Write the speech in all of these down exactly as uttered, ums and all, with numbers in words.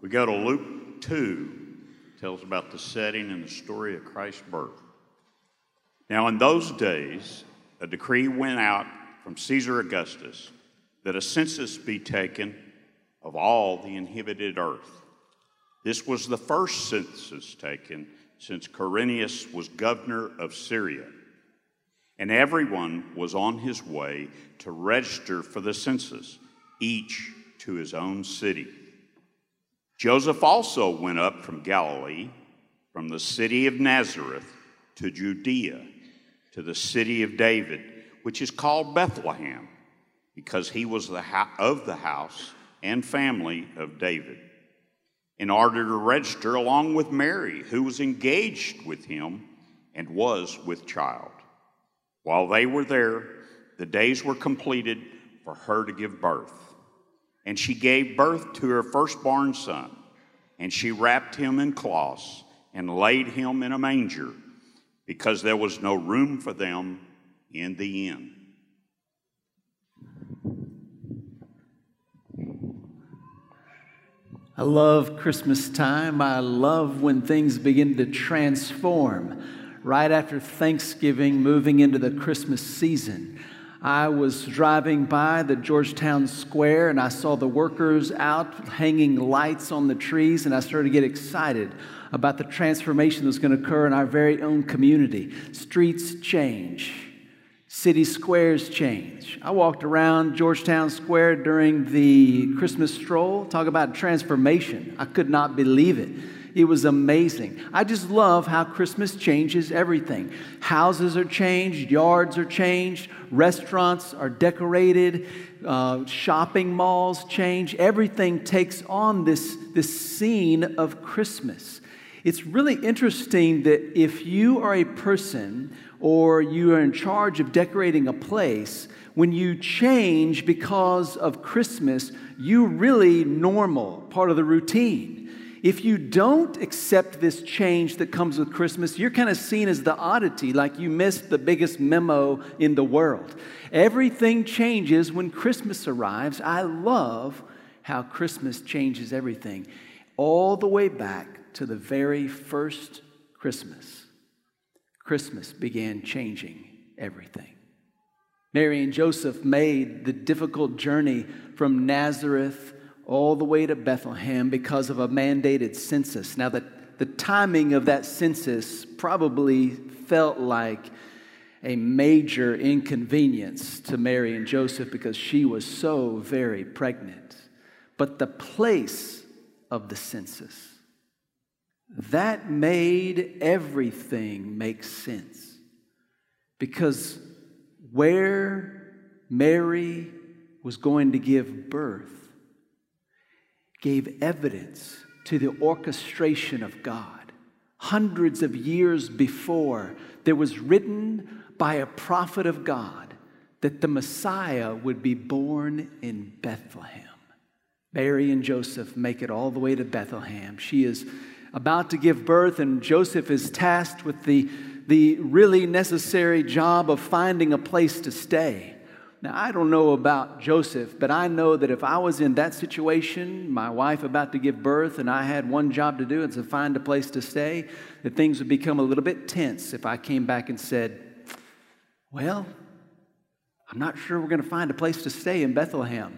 We go to Luke two. It tells about the setting and the story of Christ's birth. Now, in those days, a decree went out from Caesar Augustus that a census be taken of all the inhabited earth. This was the first census taken since Quirinius was governor of Syria, and everyone was on his way to register for the census, each to his own city. Joseph also went up from Galilee, from the city of Nazareth, to Judea, to the city of David, which is called Bethlehem, because he was the ho- of the house and family of David, in order to register along with Mary, who was engaged with him and was with child. While they were there, the days were completed for her to give birth. And she gave birth to her firstborn son, and she wrapped him in cloths and laid him in a manger, because there was no room for them in the inn. I love Christmas time. I love when things begin to transform. Right after Thanksgiving, moving into the Christmas season, I was driving by the Georgetown Square and I saw the workers out hanging lights on the trees, and I started to get excited about the transformation that's going to occur in our very own community. Streets change. City squares change. I walked around Georgetown Square during the Christmas stroll. Talk about transformation. I could not believe it. It was amazing. I just love how Christmas changes everything. Houses are changed. Yards are changed. Restaurants are decorated. Uh, shopping malls change. Everything takes on this, this scene of Christmas. It's really interesting that if you are a person or you are in charge of decorating a place, when you change because of Christmas, you're really normal, part of the routine. If you don't accept this change that comes with Christmas, you're kind of seen as the oddity, like you missed the biggest memo in the world. Everything changes when Christmas arrives. I love how Christmas changes everything, all the way back to the very first Christmas. Christmas began changing everything. Mary and Joseph made the difficult journey from Nazareth all the way to Bethlehem because of a mandated census. Now, the, the timing of that census probably felt like a major inconvenience to Mary and Joseph because she was so very pregnant. But the place of the census, that made everything make sense, because where Mary was going to give birth gave evidence to the orchestration of God. Hundreds of years before, there was written by a prophet of God that the Messiah would be born in Bethlehem. Mary and Joseph make it all the way to Bethlehem. She is about to give birth, and Joseph is tasked with the, the really necessary job of finding a place to stay. Now, I don't know about Joseph, but I know that if I was in that situation, my wife about to give birth, and I had one job to do, it's to find a place to stay, that things would become a little bit tense if I came back and said, well, I'm not sure we're going to find a place to stay in Bethlehem.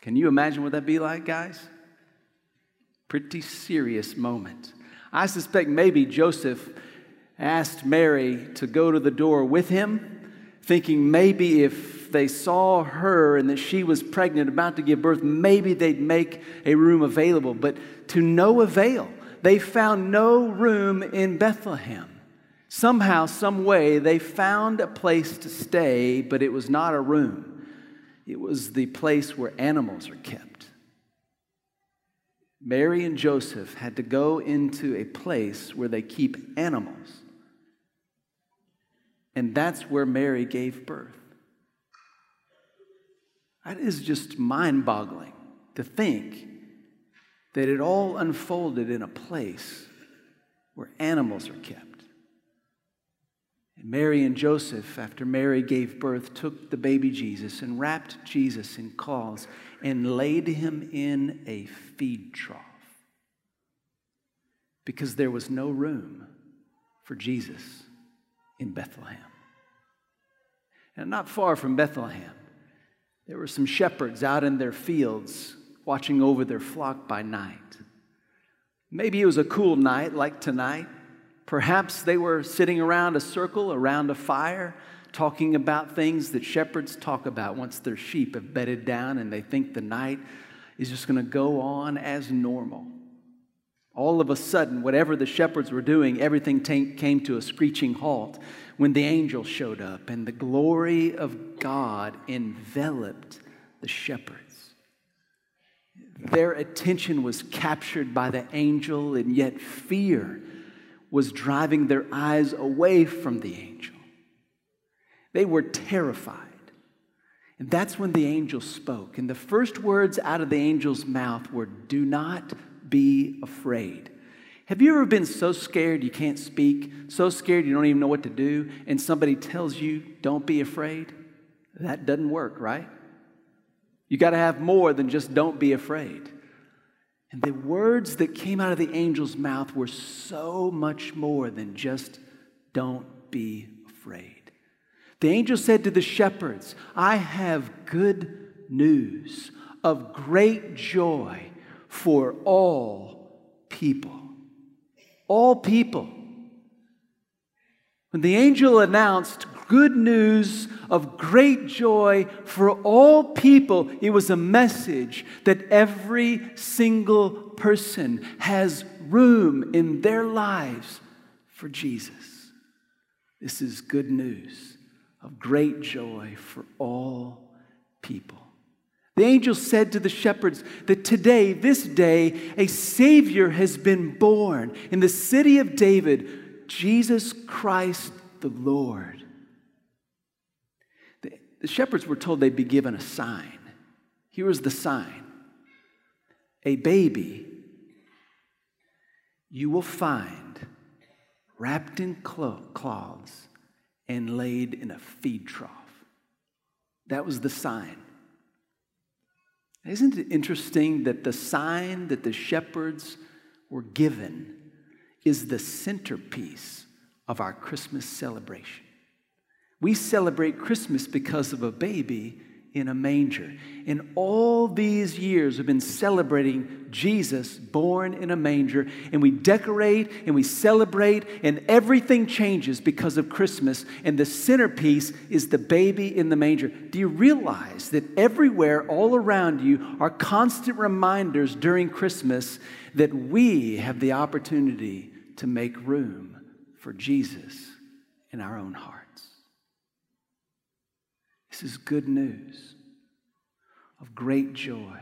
Can you imagine what that'd be like, guys? Pretty serious moment. I suspect maybe Joseph asked Mary to go to the door with him, thinking maybe if they saw her and that she was pregnant, about to give birth, maybe they'd make a room available. But to no avail. They found no room in Bethlehem. Somehow, some way, they found a place to stay, but it was not a room. It was the place where animals are kept. Mary and Joseph had to go into a place where they keep animals. And that's where Mary gave birth. That is just mind-boggling to think that it all unfolded in a place where animals are kept. And Mary and Joseph, after Mary gave birth, took the baby Jesus and wrapped Jesus in cloths and laid him in a feed trough because there was no room for Jesus in Bethlehem. And not far from Bethlehem, there were some shepherds out in their fields watching over their flock by night. Maybe it was a cool night like tonight. Perhaps they were sitting around a circle, around a fire, talking about things that shepherds talk about once their sheep have bedded down and they think the night is just going to go on as normal. All of a sudden, whatever the shepherds were doing, everything came to a screeching halt when the angel showed up and the glory of God enveloped the shepherds. Their attention was captured by the angel, and yet fear was driving their eyes away from the angel. They were terrified. And that's when the angel spoke. And the first words out of the angel's mouth were, "Do not be afraid." Have you ever been so scared you can't speak, so scared you don't even know what to do, and somebody tells you, "Don't be afraid"? That doesn't work, right? You got to have more than just "don't be afraid." And the words that came out of the angel's mouth were so much more than just "don't be afraid." The angel said to the shepherds, "I have good news of great joy for all people." All people. When the angel announced good news of great joy for all people, it was a message that every single person has room in their lives for Jesus. This is good news of great joy for all people. The angel said to the shepherds that today, this day, a Savior has been born in the city of David, Jesus Christ the Lord. The shepherds were told they'd be given a sign. Here is the sign. A baby you will find wrapped in cloths and laid in a feed trough. That was the sign. Isn't it interesting that the sign that the shepherds were given is the centerpiece of our Christmas celebration? We celebrate Christmas because of a baby in a manger. And all these years we've been celebrating Jesus born in a manger. And we decorate and we celebrate and everything changes because of Christmas. And the centerpiece is the baby in the manger. Do you realize that everywhere all around you are constant reminders during Christmas that we have the opportunity to make room for Jesus in our own heart? This is good news of great joy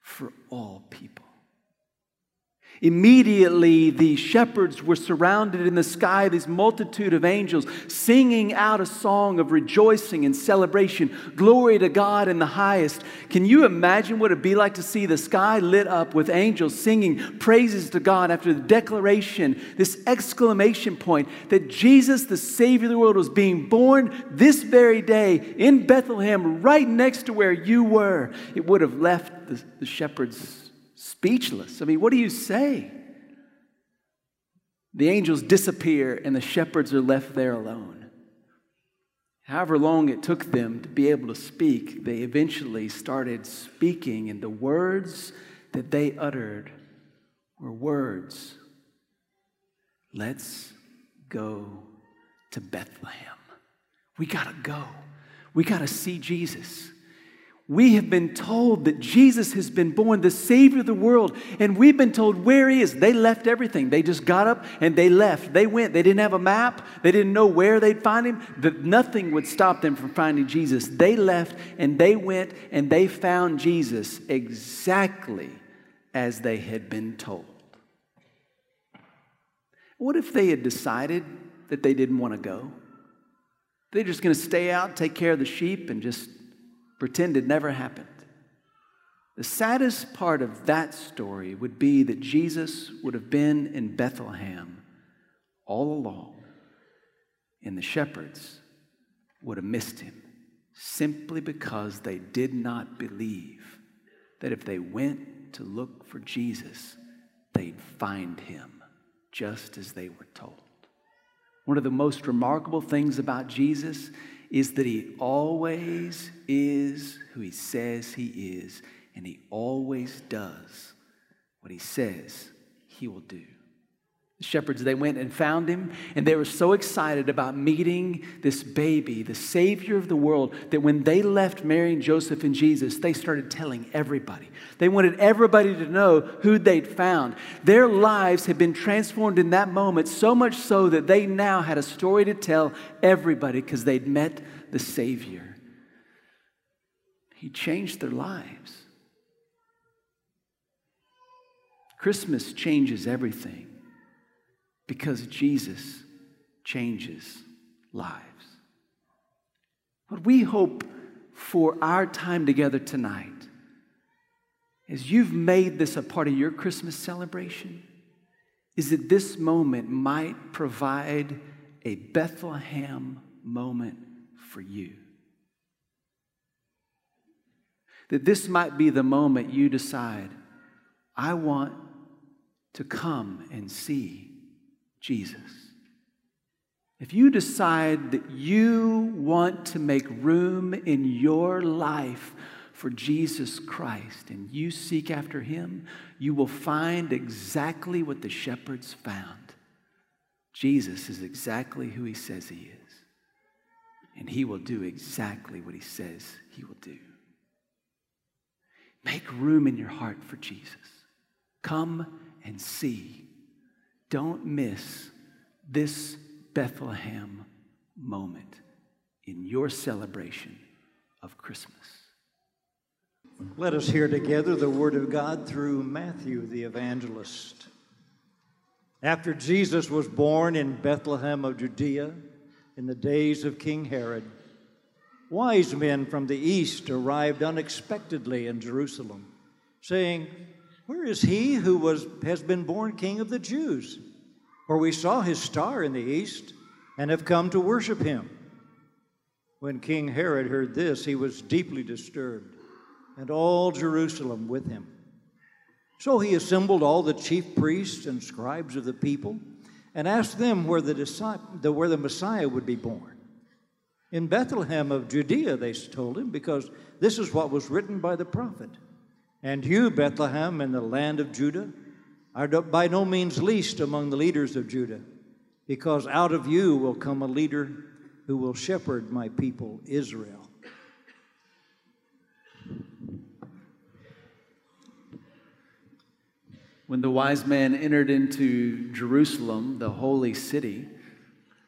for all people. Immediately, the shepherds were surrounded in the sky, this multitude of angels, singing out a song of rejoicing and celebration. Glory to God in the highest. Can you imagine what it'd be like to see the sky lit up with angels singing praises to God after the declaration, this exclamation point that Jesus, the Savior of the world, was being born this very day in Bethlehem, right next to where you were? It would have left the, the shepherds speechless. I mean, what do you say? The angels disappear and the shepherds are left there alone. However long it took them to be able to speak, they eventually started speaking, and the words that they uttered were words. "Let's go to Bethlehem. We gotta go. We gotta see Jesus. We have been told that Jesus has been born, the Savior of the world, and we've been told where He is." They left everything. They just got up and they left. They went. They didn't have a map. They didn't know where they'd find Him. That nothing would stop them from finding Jesus. They left and they went and they found Jesus exactly as they had been told. What if they had decided that they didn't want to go? They're just going to stay out, take care of the sheep, and just pretend it never happened. The saddest part of that story would be that Jesus would have been in Bethlehem all along, and the shepherds would have missed him simply because they did not believe that if they went to look for Jesus, they'd find him just as they were told. One of the most remarkable things about Jesus is that he always is who he says he is, and he always does what he says he will do. The shepherds, they went and found him, and they were so excited about meeting this baby, the Savior of the world, that when they left Mary and Joseph and Jesus, they started telling everybody. They wanted everybody to know who they'd found. Their lives had been transformed in that moment, so much so that they now had a story to tell everybody because they'd met the Savior. He changed their lives. Christmas changes everything, because Jesus changes lives. What we hope for our time together tonight is you've made this a part of your Christmas celebration, is that this moment might provide a Bethlehem moment for you. That this might be the moment you decide, I want to come and see Jesus. If you decide that you want to make room in your life for Jesus Christ and you seek after him, you will find exactly what the shepherds found. Jesus is exactly who he says he is, and he will do exactly what he says he will do. Make room in your heart for Jesus. Come and see. Don't miss this Bethlehem moment in your celebration of Christmas. Let us hear together the word of God through Matthew, the evangelist. After Jesus was born in Bethlehem of Judea in the days of King Herod, wise men from the east arrived unexpectedly in Jerusalem, saying, "Where is he who was, has been born King of the Jews? For we saw his star in the east and have come to worship him." When King Herod heard this, he was deeply disturbed, and all Jerusalem with him. So he assembled all the chief priests and scribes of the people and asked them where the, where the Messiah would be born. "In Bethlehem of Judea," they told him, "because this is what was written by the prophet. And you, Bethlehem, in the land of Judah, are by no means least among the leaders of Judah, because out of you will come a leader who will shepherd my people Israel." When the wise men entered into Jerusalem, the holy city,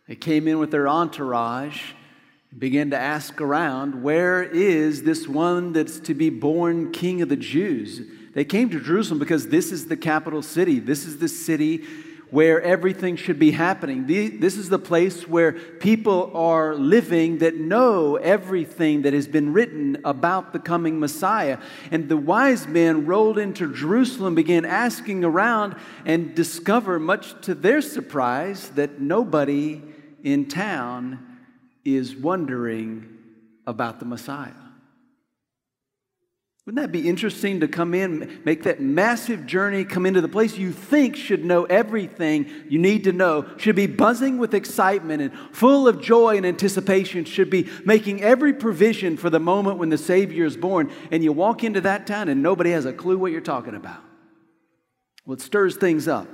they came in with their entourage, began to ask around, where is this one that's to be born King of the Jews? They came to Jerusalem because this is the capital city. This is the city where everything should be happening. This is the place where people are living that know everything that has been written about the coming Messiah. And the wise men rolled into Jerusalem, began asking around, and discover, much to their surprise, that nobody in town is wondering about the Messiah. Wouldn't that be interesting to come in, make that massive journey, come into the place you think should know everything you need to know, should be buzzing with excitement and full of joy and anticipation, should be making every provision for the moment when the Savior is born, and you walk into that town and nobody has a clue what you're talking about? Well, it stirs things up.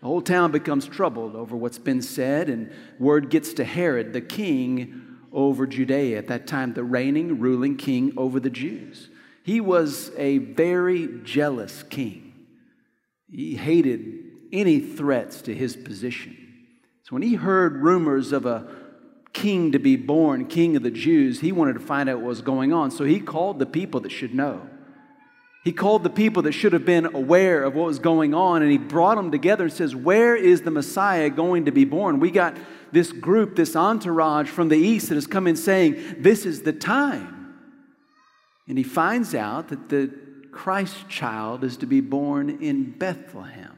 The whole town becomes troubled over what's been said, and word gets to Herod, the king over Judea. At that time, the reigning, ruling king over the Jews. He was a very jealous king. He hated any threats to his position. So when he heard rumors of a king to be born, King of the Jews, he wanted to find out what was going on. So he called the people that should know. He called the people that should have been aware of what was going on, and he brought them together and says, where is the Messiah going to be born? We got this group, this entourage from the east that has come in saying, this is the time. And he finds out that the Christ child is to be born in Bethlehem.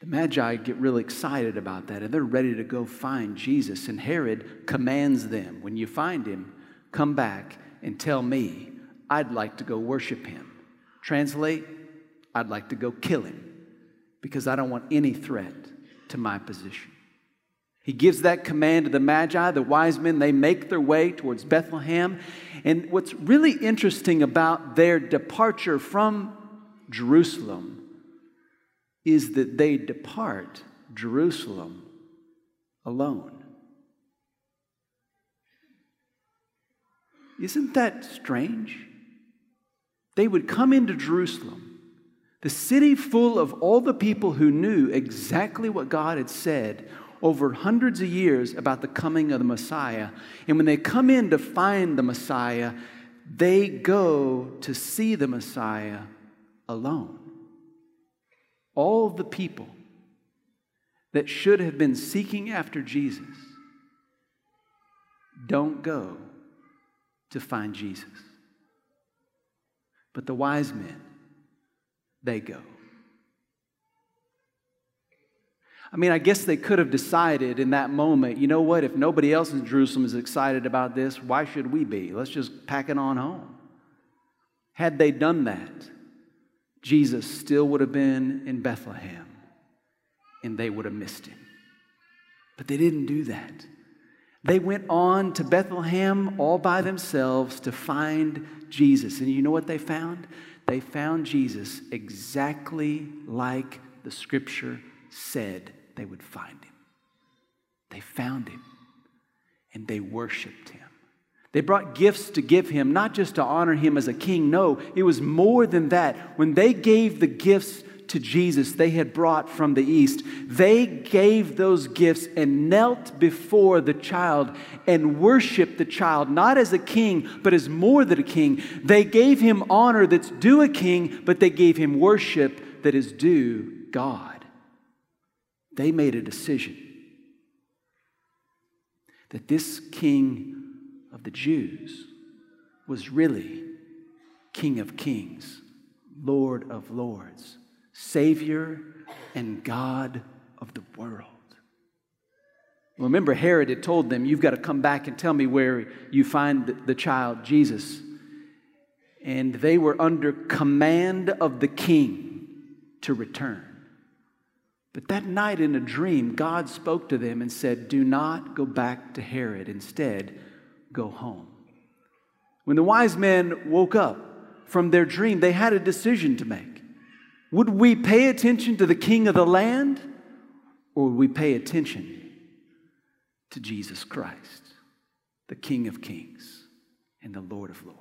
The Magi get really excited about that, and they're ready to go find Jesus. And Herod commands them, when you find him, come back and tell me, I'd like to go worship him. Translate, I'd like to go kill him, because I don't want any threat to my position. He gives that command to the Magi, the wise men. They make their way towards Bethlehem. And what's really interesting about their departure from Jerusalem is that they depart Jerusalem alone. Isn't that strange? They would come into Jerusalem, the city full of all the people who knew exactly what God had said over hundreds of years about the coming of the Messiah. And when they come in to find the Messiah, they go to see the Messiah alone. All the people that should have been seeking after Jesus don't go to find Jesus. But the wise men, they go. I mean, I guess they could have decided in that moment, you know what, if nobody else in Jerusalem is excited about this, why should we be? Let's just pack it on home. Had they done that, Jesus still would have been in Bethlehem, and they would have missed him. But they didn't do that. They went on to Bethlehem all by themselves to find Jesus. And you know what they found? They found Jesus exactly like the Scripture said they would find him. They found him, and they worshiped him. They brought gifts to give him, not just to honor him as a king. No, it was more than that. When they gave the gifts to Jesus they had brought from the east, they gave those gifts and knelt before the child and worshiped the child, not as a king, but as more than a king. They gave him honor that's due a king, but they gave him worship that is due God. They made a decision that this King of the Jews was really King of Kings, Lord of Lords, Savior and God of the world. Remember, Herod had told them, you've got to come back and tell me where you find the child Jesus. And they were under command of the king to return. But that night in a dream, God spoke to them and said, do not go back to Herod. Instead, go home. When the wise men woke up from their dream, they had a decision to make. Would we pay attention to the king of the land, or would we pay attention to Jesus Christ, the King of Kings and the Lord of Lords?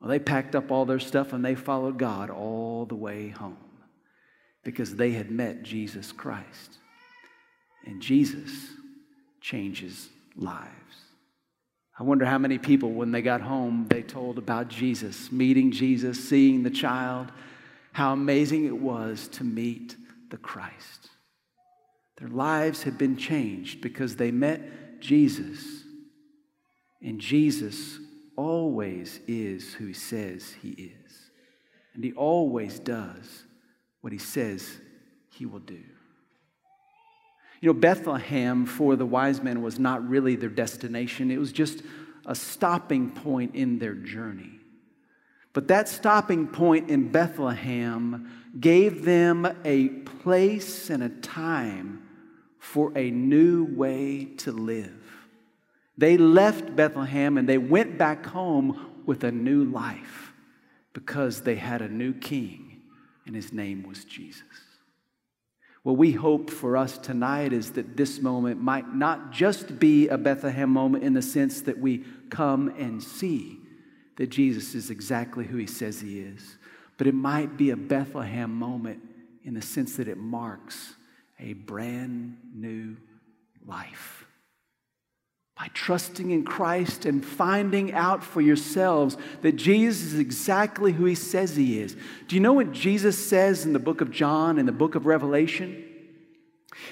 Well, they packed up all their stuff and they followed God all the way home, because they had met Jesus Christ. And Jesus changes lives. I wonder how many people, when they got home, they told about Jesus, meeting Jesus, seeing the child, how amazing it was to meet the Christ. Their lives had been changed because they met Jesus. And Jesus always is who he says he is. And he always does what he says he will do. You know, Bethlehem for the wise men was not really their destination. It was just a stopping point in their journey. But that stopping point in Bethlehem gave them a place and a time for a new way to live. They left Bethlehem and they went back home with a new life, because they had a new king, and his name was Jesus. What we hope for us tonight is that this moment might not just be a Bethlehem moment in the sense that we come and see that Jesus is exactly who he says he is, but it might be a Bethlehem moment in the sense that it marks a brand new life. By trusting in Christ and finding out for yourselves that Jesus is exactly who he says he is. Do you know what Jesus says in the book of John, in the book of Revelation?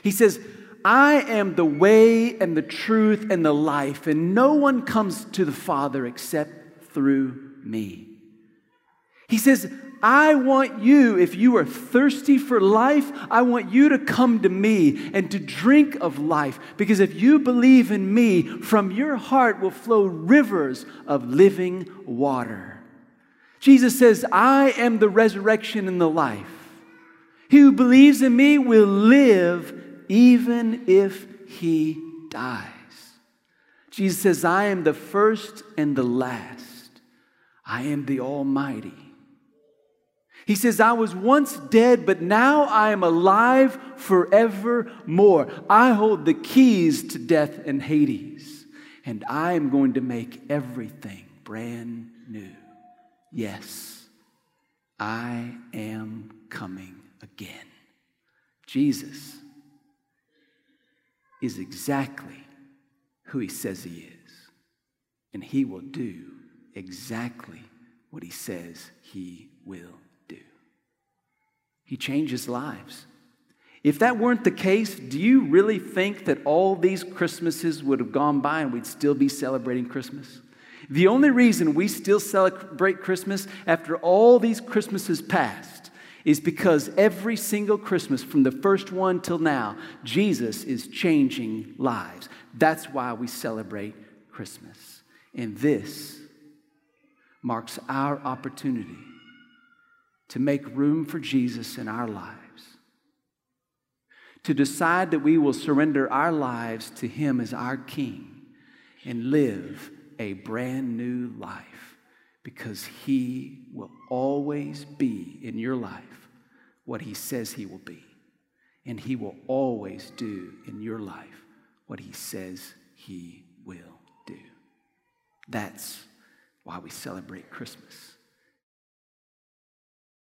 He says, I am the way and the truth and the life, and no one comes to the Father except through me. He says, I want you, if you are thirsty for life, I want you to come to me and to drink of life. Because if you believe in me, from your heart will flow rivers of living water. Jesus says, I am the resurrection and the life. He who believes in me will live even if he dies. Jesus says, I am the first and the last. I am the Almighty. He says, I was once dead, but now I am alive forevermore. I hold the keys to death and Hades, and I am going to make everything brand new. Yes, I am coming again. Jesus is exactly who he says he is, and he will do exactly what he says he will. He changes lives. If that weren't the case, do you really think that all these Christmases would have gone by and we'd still be celebrating Christmas? The only reason we still celebrate Christmas after all these Christmases past is because every single Christmas from the first one till now, Jesus is changing lives. That's why we celebrate Christmas. And this marks our opportunity to make room for Jesus in our lives, to decide that we will surrender our lives to him as our King and live a brand new life, because he will always be in your life what he says he will be, and he will always do in your life what he says he will do. That's why we celebrate Christmas.